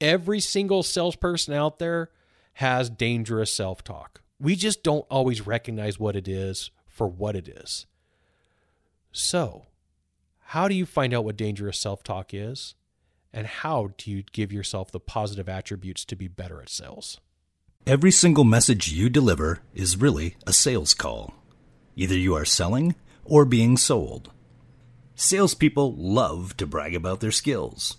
Every single salesperson out there has dangerous self-talk. We just don't always recognize what it is for what it is. So, how do you find out what dangerous self-talk is? And how do you give yourself the positive attributes to be better at sales? Every single message you deliver is really a sales call. Either you are selling or being sold. Salespeople love to brag about their skills.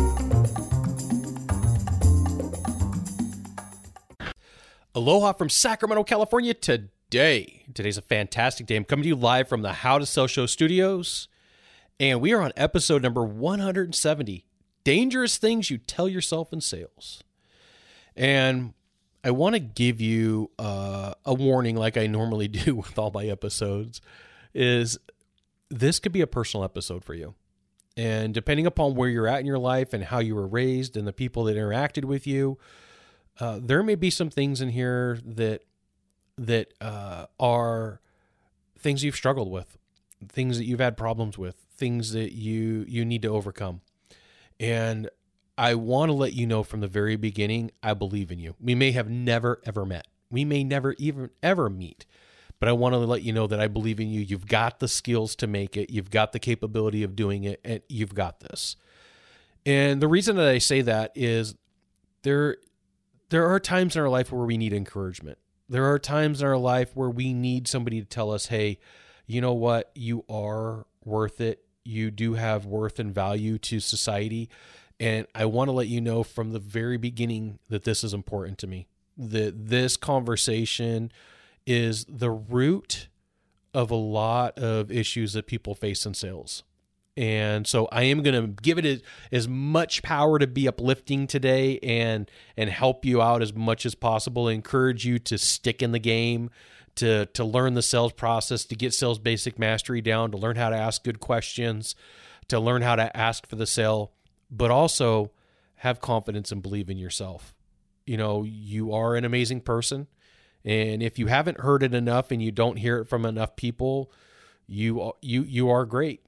Aloha from Sacramento, California today. Today's a fantastic day. I'm coming to you live from the How to Sell Show studios, and we are on episode number 170, Dangerous Things You Tell Yourself in Sales. And I want to give you a warning like I normally do with all my episodes, is this could be a personal episode for you. And depending upon where you're at in your life and how you were raised and the people that interacted with you, there may be some things in here that are things you've struggled with, things that you've had problems with, things that you need to overcome. And I want to let you know from the very beginning, I believe in you. We may have never, ever met. We may never even ever meet. But I want to let you know that I believe in you. You've got the skills to make it. You've got the capability of doing it. And you've got this. And the reason that I say that is there are times in our life where we need encouragement. There are times in our life where we need somebody to tell us, hey, you know what? You are worth it. You do have worth and value to society. And I want to let you know from the very beginning that this is important to me, that this conversation is the root of a lot of issues that people face in sales. And so I am going to give it as much power to be uplifting today and help you out as much as possible, encourage you to stick in the game, to learn the sales process, to get sales basic mastery down, to learn how to ask good questions, to learn how to ask for the sale, but also have confidence and believe in yourself. You know, you are an amazing person. And if you haven't heard it enough and you don't hear it from enough people, you are great.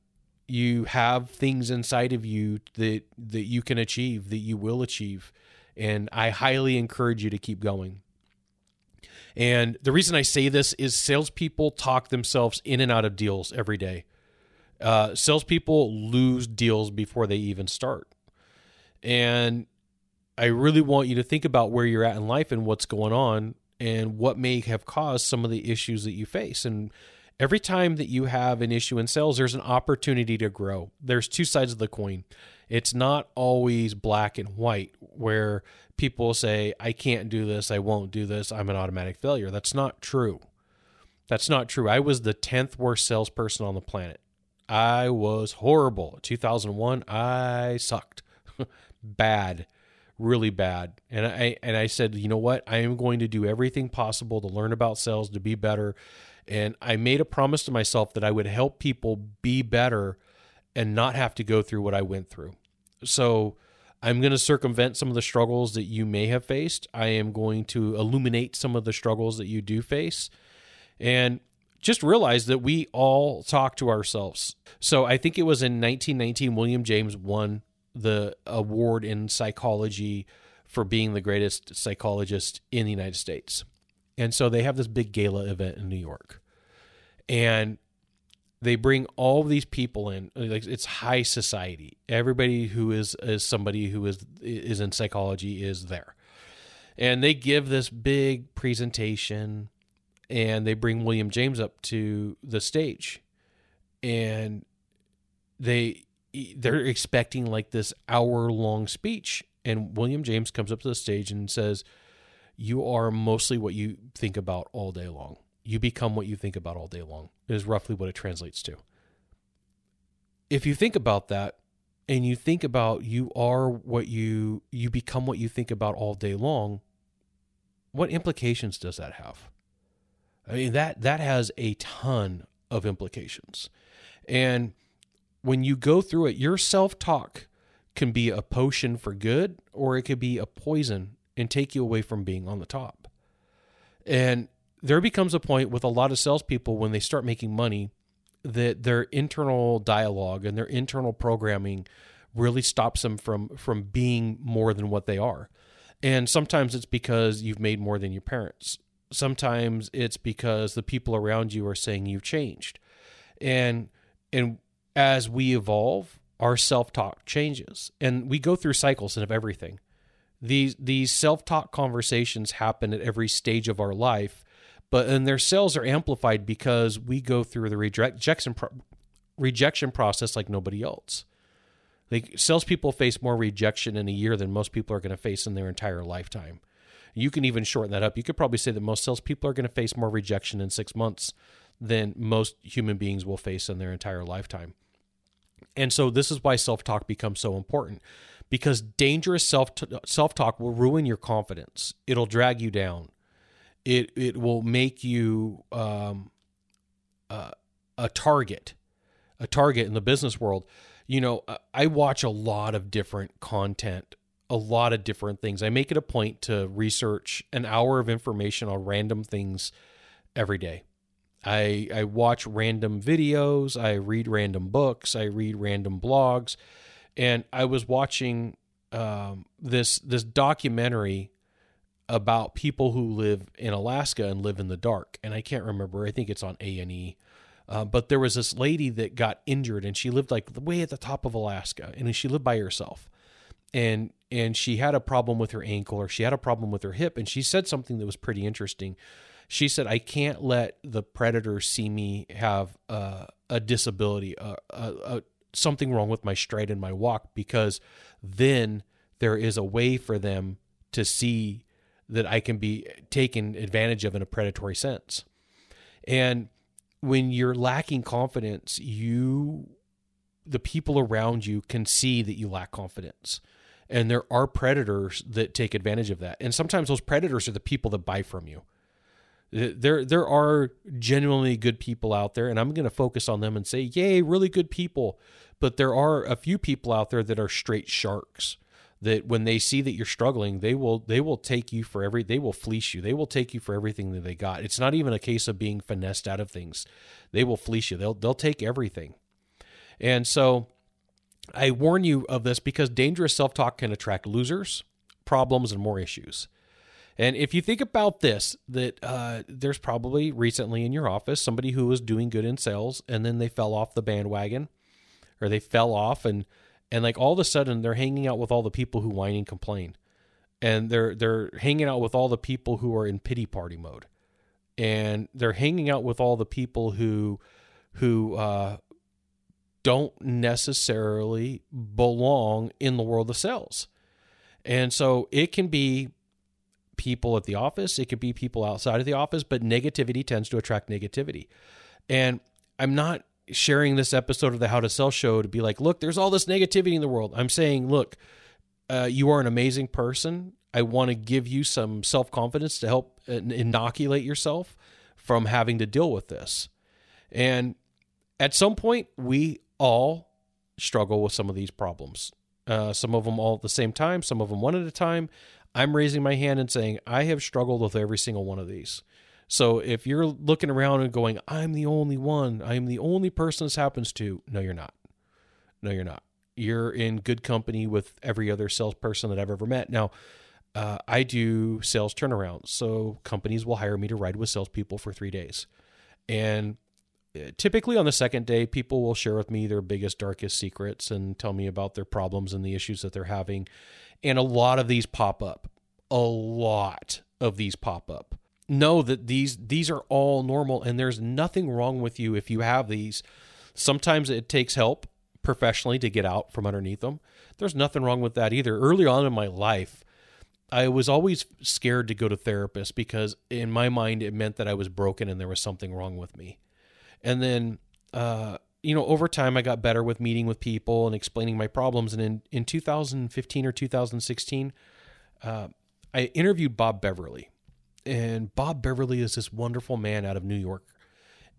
You have things inside of you that you can achieve, that you will achieve. And I highly encourage you to keep going. And the reason I say this is salespeople talk themselves in and out of deals every day. Salespeople lose deals before they even start. And I really want you to think about where you're at in life and what's going on and what may have caused some of the issues that you face. And every time that you have an issue in sales, there's an opportunity to grow. There's two sides of the coin. It's not always black and white where people say, I can't do this, I won't do this, I'm an automatic failure. That's not true. That's not true. I was the 10th worst salesperson on the planet. I was horrible. 2001, I sucked. Bad. Really bad. And I said, you know what? I am going to do everything possible to learn about sales, to be better. And I made a promise to myself that I would help people be better and not have to go through what I went through. So I'm going to circumvent some of the struggles that you may have faced. I am going to illuminate some of the struggles that you do face. And just realize that we all talk to ourselves. So I think it was in 1919, William James won the award in psychology for being the greatest psychologist in the United States. And so they have this big gala event in New York, and they bring all these people in. Like, it's high society. Everybody who is somebody who is in psychology is there, and they give this big presentation, and they bring William James up to the stage, and they're expecting like this hour-long speech. And William James comes up to the stage and says, you are mostly what you think about all day long. You become what you think about all day long, is roughly what it translates to. If you think about that, and you think about you are what you become what you think about all day long, what implications does that have? I mean, that has a ton of implications. And when you go through it, your self-talk can be a potion for good, or it could be a poison and take you away from being on the top. And there becomes a point with a lot of salespeople when they start making money that their internal dialogue and their internal programming really stops them from being more than what they are. And sometimes it's because you've made more than your parents. Sometimes it's because the people around you are saying you've changed. And as we evolve, our self-talk changes. And we go through cycles of everything. These self-talk conversations happen at every stage of our life, and their sales are amplified because we go through the rejection process like nobody else. Like, salespeople face more rejection in a year than most people are going to face in their entire lifetime. You can even shorten that up. You could probably say that most salespeople are going to face more rejection in 6 months than most human beings will face in their entire lifetime. And so this is why self-talk becomes so important, because dangerous self-talk will ruin your confidence. It'll drag you down. It will make you a target in the business world. You know, I watch a lot of different content, a lot of different things. I make it a point to research an hour of information on random things every day. I watch random videos, I read random books, I read random blogs, and I was watching this documentary about people who live in Alaska and live in the dark, and I can't remember. I think it's on A&E. But there was this lady that got injured, and she lived like way at the top of Alaska, and she lived by herself. And she had a problem with her ankle, or she had a problem with her hip, and she said something that was pretty interesting. She said, "I can't let the predator see me have a disability, something wrong with my stride and my walk, because then there is a way for them to see that I can be taken advantage of in a predatory sense." And when you're lacking confidence, the people around you can see that you lack confidence. And there are predators that take advantage of that. And sometimes those predators are the people that buy from you. There are genuinely good people out there, and I'm going to focus on them and say, yay, really good people. But there are a few people out there that are straight sharks, that when they see that you're struggling, they will take you for they will fleece you. They will take you for everything that they got. It's not even a case of being finessed out of things. They will fleece you. They'll take everything. And so I warn you of this, because dangerous self-talk can attract losers, problems, and more issues. And if you think about this, that there's probably recently in your office somebody who was doing good in sales, and then they fell off the bandwagon, or they fell off, and like all of a sudden they're hanging out with all the people who whine and complain, and they're hanging out with all the people who are in pity party mode, and they're hanging out with all the people who don't necessarily belong in the world of sales. And so it can be people at the office, it could be people outside of the office, but negativity tends to attract negativity. And I'm not sharing this episode of the How to Sell Show to be like, look, there's all this negativity in the world. I'm saying, look, you are an amazing person. I want to give you some self-confidence to help inoculate yourself from having to deal with this. And at some point, we all struggle with some of these problems. Some of them all at the same time, some of them one at a time. I'm raising my hand and saying, I have struggled with every single one of these. So if you're looking around and going, I'm the only one, I'm the only person this happens to, no, you're not. No, you're not. You're in good company with every other salesperson that I've ever met. Now, I do sales turnarounds. So companies will hire me to ride with salespeople for 3 days. And typically on the second day, people will share with me their biggest, darkest secrets and tell me about their problems and the issues that they're having. And a lot of these pop up. A lot of these pop up. Know that these are all normal, and there's nothing wrong with you if you have these. Sometimes it takes help professionally to get out from underneath them. There's nothing wrong with that either. Early on in my life, I was always scared to go to therapists, because in my mind, it meant that I was broken and there was something wrong with me. And then, over time, I got better with meeting with people and explaining my problems. And in 2015 or 2016, I interviewed Bob Beverly. And Bob Beverly is this wonderful man out of New York.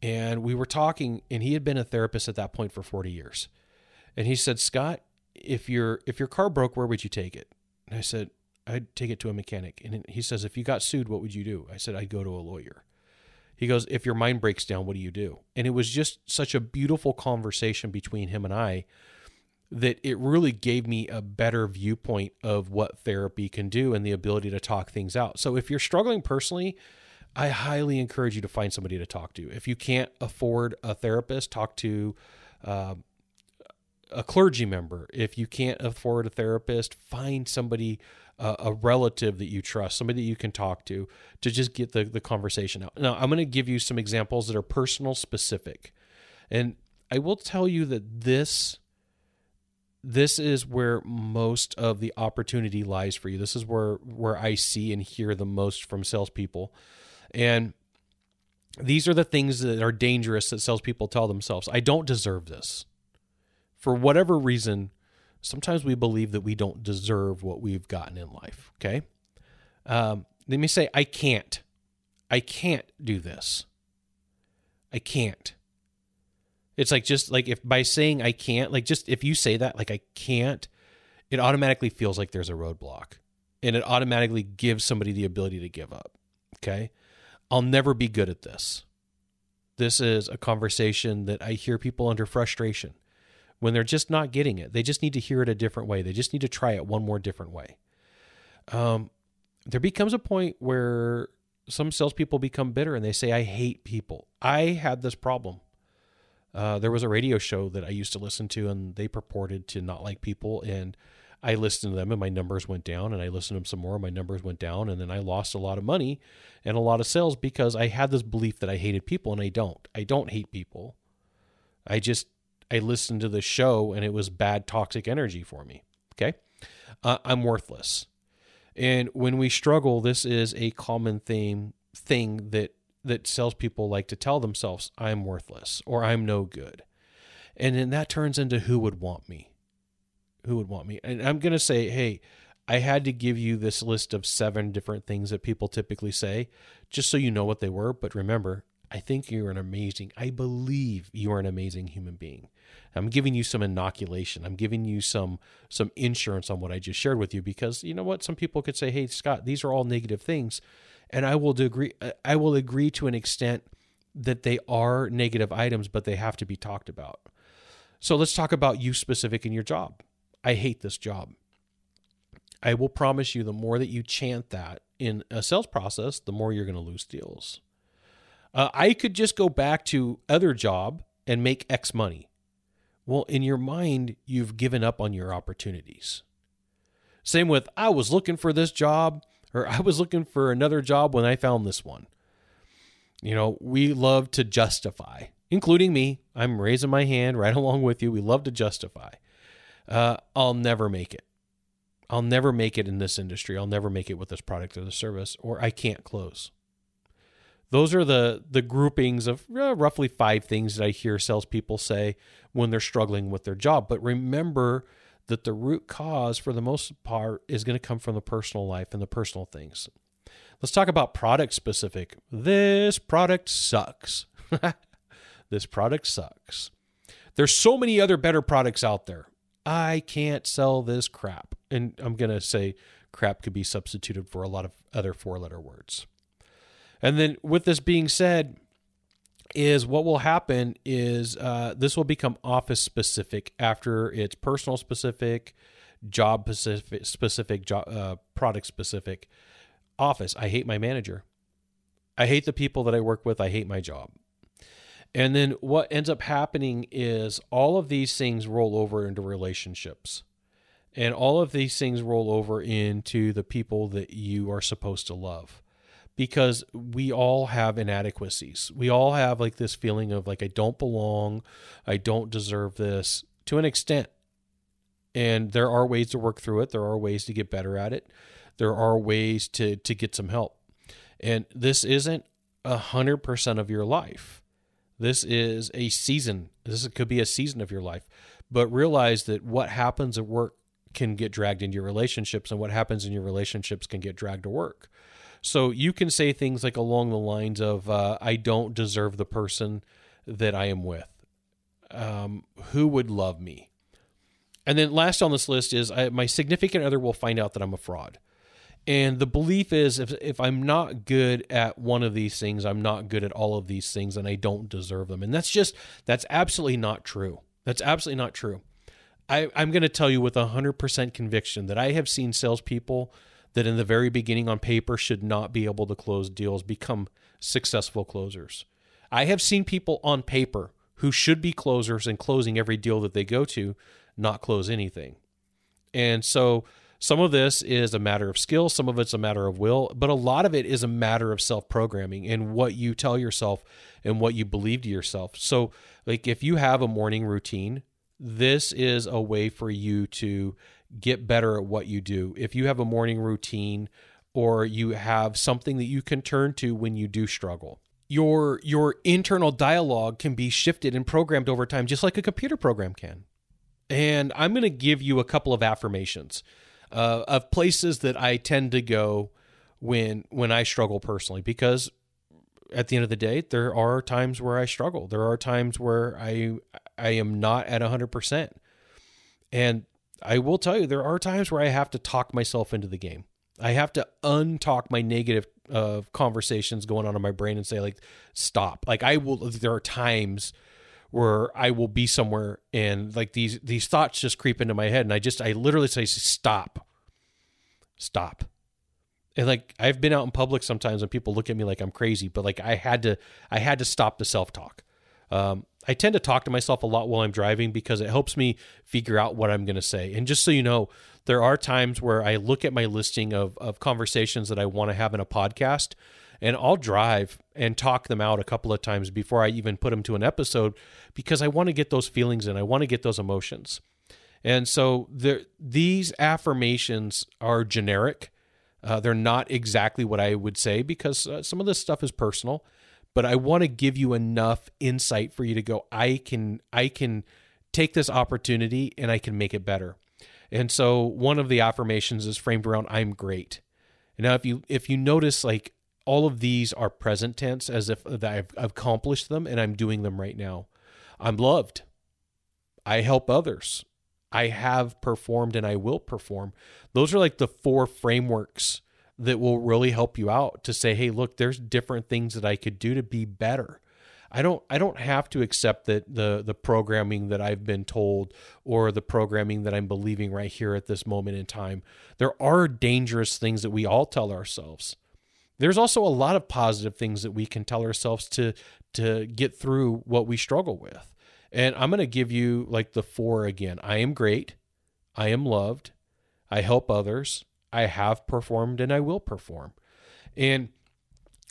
And we were talking, and he had been a therapist at that point for 40 years. And he said, Scott, if your car broke, where would you take it? And I said, I'd take it to a mechanic. And he says, if you got sued, what would you do? I said, I'd go to a lawyer. He goes, if your mind breaks down, what do you do? And it was just such a beautiful conversation between him and I that it really gave me a better viewpoint of what therapy can do and the ability to talk things out. So if you're struggling personally, I highly encourage you to find somebody to talk to. If you can't afford a therapist, talk to a clergy member. If you can't afford a therapist, find somebody, a relative that you trust, somebody that you can talk to just get the conversation out. Now, I'm going to give you some examples that are personal specific. And I will tell you that this is where most of the opportunity lies for you. This is where I see and hear the most from salespeople. And these are the things that are dangerous that salespeople tell themselves. I don't deserve this. For whatever reason, sometimes we believe that we don't deserve what we've gotten in life, okay? They may say, I can't. I can't do this. I can't. It's like just like if by saying I can't, like just if you say that, like I can't, it automatically feels like there's a roadblock. And it automatically gives somebody the ability to give up, okay? I'll never be good at this. This is a conversation that I hear people under frustration. When they're just not getting it, they just need to hear it a different way. They just need to try it one more different way. There becomes a point where some salespeople become bitter and they say, I hate people. I had this problem. There was a radio show that I used to listen to and they purported to not like people. And I listened to them and my numbers went down, and I listened to them some more and my numbers went down. And then I lost a lot of money and a lot of sales because I had this belief that I hated people, and I don't. I don't hate people. I listened to the show and it was bad toxic energy for me. Okay. I'm worthless. And when we struggle, this is a common thing that salespeople like to tell themselves, I'm worthless or I'm no good. And then that turns into who would want me? Who would want me? And I'm going to say, hey, I had to give you this list of 7 different things that people typically say, just so you know what they were. But remember, I believe you are an amazing human being. I'm giving you some inoculation. I'm giving you some insurance on what I just shared with you, because you know what? Some people could say, hey, Scott, these are all negative things. And I will agree to an extent that they are negative items, but they have to be talked about. So let's talk about you specific in your job. I hate this job. I will promise you, the more that you chant that in a sales process, the more you're going to lose deals. I could just go back to other job and make X money. Well, in your mind, you've given up on your opportunities. Same with, I was looking for this job, or I was looking for another job when I found this one. You know, we love to justify, including me. I'm raising my hand right along with you. We love to justify. I'll never make it. I'll never make it in this industry. I'll never make it with this product or the service, or I can't close. Those are the groupings of roughly 5 things that I hear salespeople say when they're struggling with their job. But remember that the root cause, for the most part, is going to come from the personal life and the personal things. Let's talk about product specific. This product sucks. This product sucks. There's so many other better products out there. I can't sell this crap. And I'm going to say crap could be substituted for a lot of other 4-letter words. And then with this being said, is what will happen is this will become office specific after it's personal specific, job specific, product specific. Office, I hate my manager. I hate the people that I work with. I hate my job. And then what ends up happening is all of these things roll over into relationships. And all of these things roll over into the people that you are supposed to love. Because we all have inadequacies. We all have like this feeling of like, I don't belong. I don't deserve this, to an extent. And there are ways to work through it. There are ways to get better at it. There are ways to get some help. And this isn't 100% of your life. This is a season. This could be a season of your life. But realize that what happens at work can get dragged into your relationships, and what happens in your relationships can get dragged to work. So you can say things like along the lines of, I don't deserve the person that I am with. Who would love me? And then last on this list is my significant other will find out that I'm a fraud. And the belief is if I'm not good at one of these things, I'm not good at all of these things, and I don't deserve them. And that's absolutely not true. That's absolutely not true. I'm going to tell you with 100% conviction that I have seen salespeople that in the very beginning on paper should not be able to close deals become successful closers. I have seen people on paper who should be closers and closing every deal that they go to, not close anything. And so some of this is a matter of skill, some of it's a matter of will, but a lot of it is a matter of self-programming and what you tell yourself and what you believe to yourself. So like if you have a morning routine, this is a way for you to get better at what you do. If you have a morning routine or you have something that you can turn to when you do struggle, your internal dialogue can be shifted and programmed over time, just like a computer program can. And I'm going to give you a couple of affirmations of places that I tend to go when I struggle personally, because at the end of the day, there are times where I struggle. There are times where I am not at 100%. And I will tell you, there are times where I have to talk myself into the game. I have to untalk my negative conversations going on in my brain and say, like, stop. Like there are times where I will be somewhere and like these thoughts just creep into my head. And I literally say, stop. And like, I've been out in public sometimes and people look at me like I'm crazy, but like I had to stop the self-talk. I tend to talk to myself a lot while I'm driving because it helps me figure out what I'm going to say. And just so you know, there are times where I look at my listing of conversations that I want to have in a podcast, and I'll drive and talk them out a couple of times before I even put them to an episode because I want to get those feelings in. I want to get those emotions. And so these affirmations are generic. They're not exactly what I would say because some of this stuff is personal. But I want to give you enough insight for you to go, I can take this opportunity and I can make it better. And so one of the affirmations is framed around, I'm great. And now if you notice, like all of these are present tense as if I've accomplished them and I'm doing them right now. I'm loved. I help others. I have performed and I will perform. Those are like the four frameworks that will really help you out to say, hey, look, there's different things that I could do to be better. I don't have to accept that the programming that I've been told or the programming that I'm believing right here at this moment in time. There are dangerous things that we all tell ourselves. There's also a lot of positive things that we can tell ourselves to get through what we struggle with. And I'm going to give you like the four again. I am great. I am loved. I help others. I have performed and I will perform. And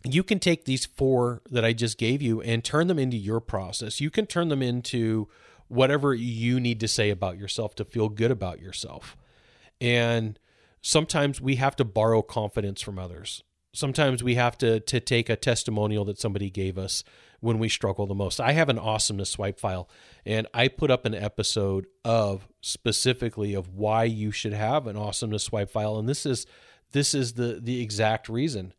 you can take these four that I just gave you and turn them into your process. You can turn them into whatever you need to say about yourself to feel good about yourself. And sometimes we have to borrow confidence from others. Sometimes we have to take a testimonial that somebody gave us when we struggle the most. I have an awesomeness swipe file, and I put up an episode of specifically of why you should have an awesomeness swipe file. And this is the exact reason.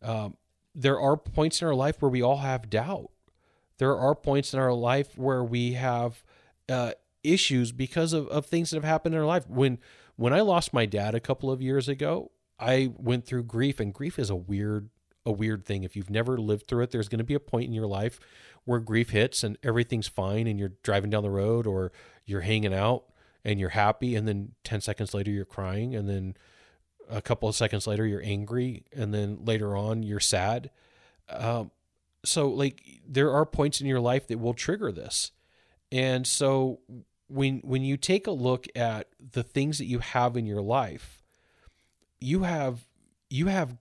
There are points in our life where we all have doubt. There are points in our life where we have issues because of things that have happened in our life. When I lost my dad a couple of years ago, I went through grief, and grief is a weird thing. If you've never lived through it, there's going to be a point in your life where grief hits and everything's fine and you're driving down the road or you're hanging out and you're happy. And then 10 seconds later, you're crying. And then a couple of seconds later, you're angry. And then later on, you're sad. So like there are points in your life that will trigger this. And so when you take a look at the things that you have in your life, you have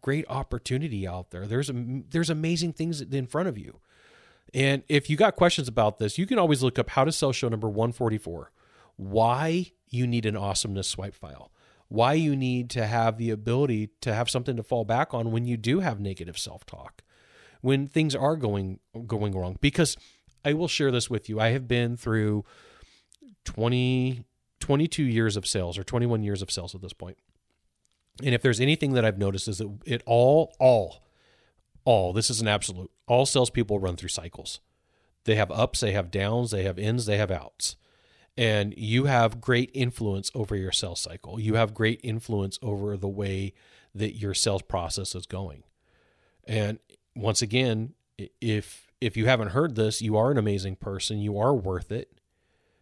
great opportunity out there. There's amazing things in front of you. And if you got questions about this, you can always look up How to Sell Show number 144, why you need an awesomeness swipe file, why you need to have the ability to have something to fall back on when you do have negative self-talk, when things are going wrong. Because I will share this with you. I have been through 22 years of sales or 21 years of sales at this point. And if there's anything that I've noticed is that it all, this is an absolute, all salespeople run through cycles. They have ups, they have downs, they have ins, they have outs. And you have great influence over your sales cycle. You have great influence over the way that your sales process is going. And once again, if you haven't heard this, you are an amazing person. You are worth it.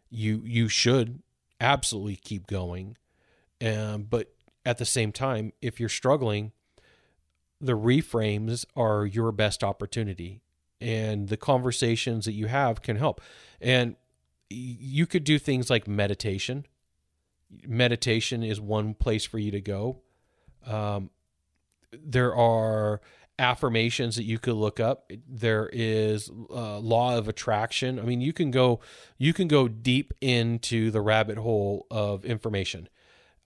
You should absolutely keep going. But at the same time, if you're struggling, the reframes are your best opportunity, and the conversations that you have can help. And you could do things like meditation. Meditation is one place for you to go. There are affirmations that you could look up. There is law of attraction. I mean, you can go deep into the rabbit hole of information.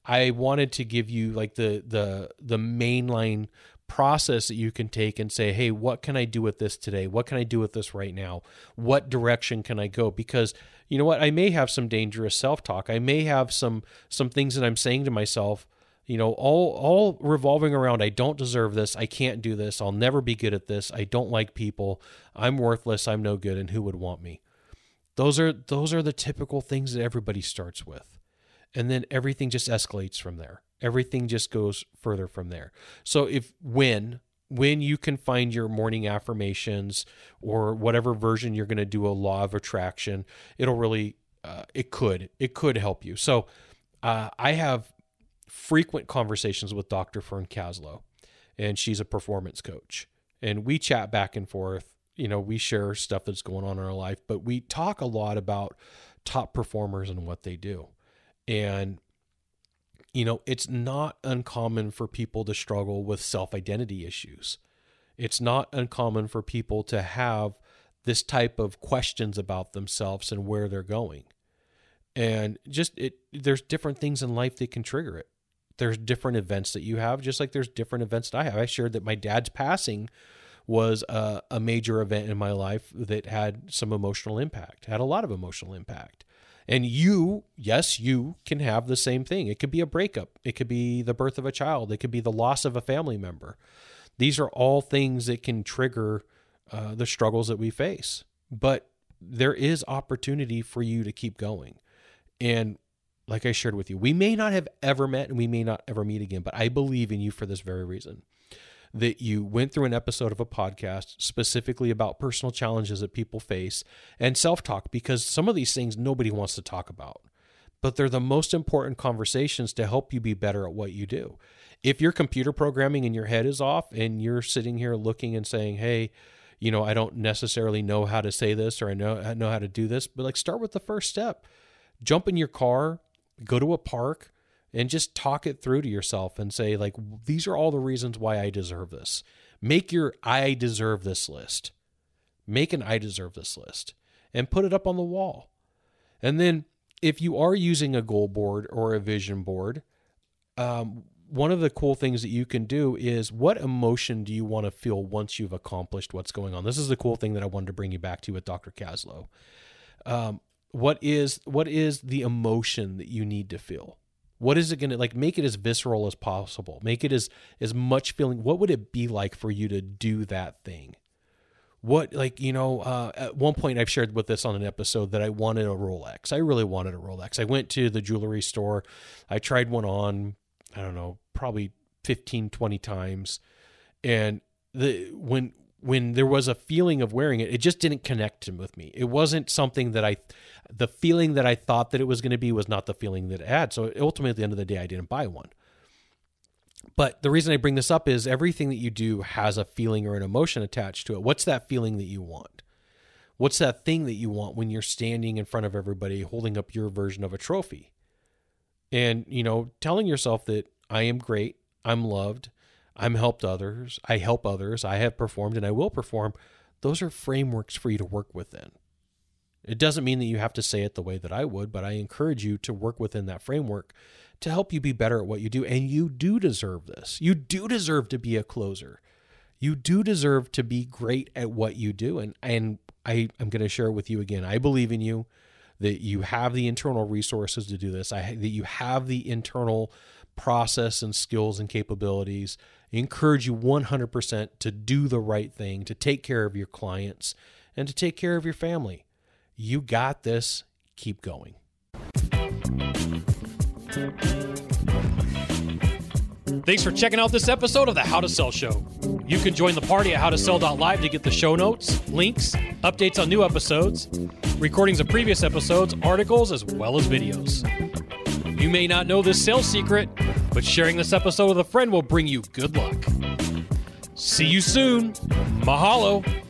I wanted to give you like the mainline process that you can take and say, hey, what can I do with this today? What can I do with this right now? What direction can I go? Because you know what? I may have some dangerous self-talk. I may have some things that I'm saying to myself, you know, all revolving around, I don't deserve this. I can't do this. I'll never be good at this. I don't like people. I'm worthless. I'm no good. And who would want me? Those are the typical things that everybody starts with. And then everything just escalates from there. Everything just goes further from there. So when you can find your morning affirmations or whatever version you're going to do a law of attraction, it'll really, it could help you. So I have frequent conversations with Dr. Fern Caslow, and she's a performance coach, and we chat back and forth. You know, we share stuff that's going on in our life, but we talk a lot about top performers and what they do. And, you know, it's not uncommon for people to struggle with self-identity issues. It's not uncommon for people to have this type of questions about themselves and where they're going. And just there's different things in life that can trigger it. There's different events that you have, just like there's different events that I have. I shared that my dad's passing was a major event in my life that had some emotional impact, had a lot of emotional impact. And you can have the same thing. It could be a breakup. It could be the birth of a child. It could be the loss of a family member. These are all things that can trigger the struggles that we face. But there is opportunity for you to keep going. And like I shared with you, we may not have ever met and we may not ever meet again, but I believe in you for this very reason, that you went through an episode of a podcast specifically about personal challenges that people face and self-talk, because some of these things nobody wants to talk about, but they're the most important conversations to help you be better at what you do. If your computer programming in your head is off and you're sitting here looking and saying, hey, you know, I don't necessarily know how to say this, or I know how to do this, but like start with the first step. Jump in your car, go to a park, and just talk it through to yourself and say, like, these are all the reasons why I deserve this. Make your I deserve this list. Make an I deserve this list and put it up on the wall. And then if you are using a goal board or a vision board, one of the cool things that you can do is, what emotion do you want to feel once you've accomplished what's going on? This is the cool thing that I wanted to bring you back to with Dr. Caslow. What is the emotion that you need to feel? What is it going to, like, make it as visceral as possible? Make it as much feeling. What would it be like for you to do that thing? What, like, you know, at one point I've shared with this on an episode that I wanted a Rolex. I really wanted a Rolex. I went to the jewelry store. I tried one on, I don't know, probably 15, 20 times. And when there was a feeling of wearing it, it just didn't connect with me. It wasn't something that the feeling that I thought that it was going to be was not the feeling that it had. So ultimately, at the end of the day, I didn't buy one. But the reason I bring this up is everything that you do has a feeling or an emotion attached to it. What's that feeling that you want? What's that thing that you want when you're standing in front of everybody holding up your version of a trophy? And, you know, telling yourself that I am great, I'm loved, I'm helped others, I help others, I have performed, and I will perform. Those are frameworks for you to work within. It doesn't mean that you have to say it the way that I would, but I encourage you to work within that framework to help you be better at what you do. And you do deserve this. You do deserve to be a closer. You do deserve to be great at what you do. And I'm going to share with you again. I believe in you, that you have the internal resources to do this, that you have the internal process and skills and capabilities. I encourage you 100% to do the right thing, to take care of your clients, and to take care of your family. You got this. Keep going. Thanks for checking out this episode of the How to Sell Show. You can join the party at howtosell.live to get the show notes, links, updates on new episodes, recordings of previous episodes, articles, as well as videos. You may not know this sales secret, but sharing this episode with a friend will bring you good luck. See you soon. Mahalo.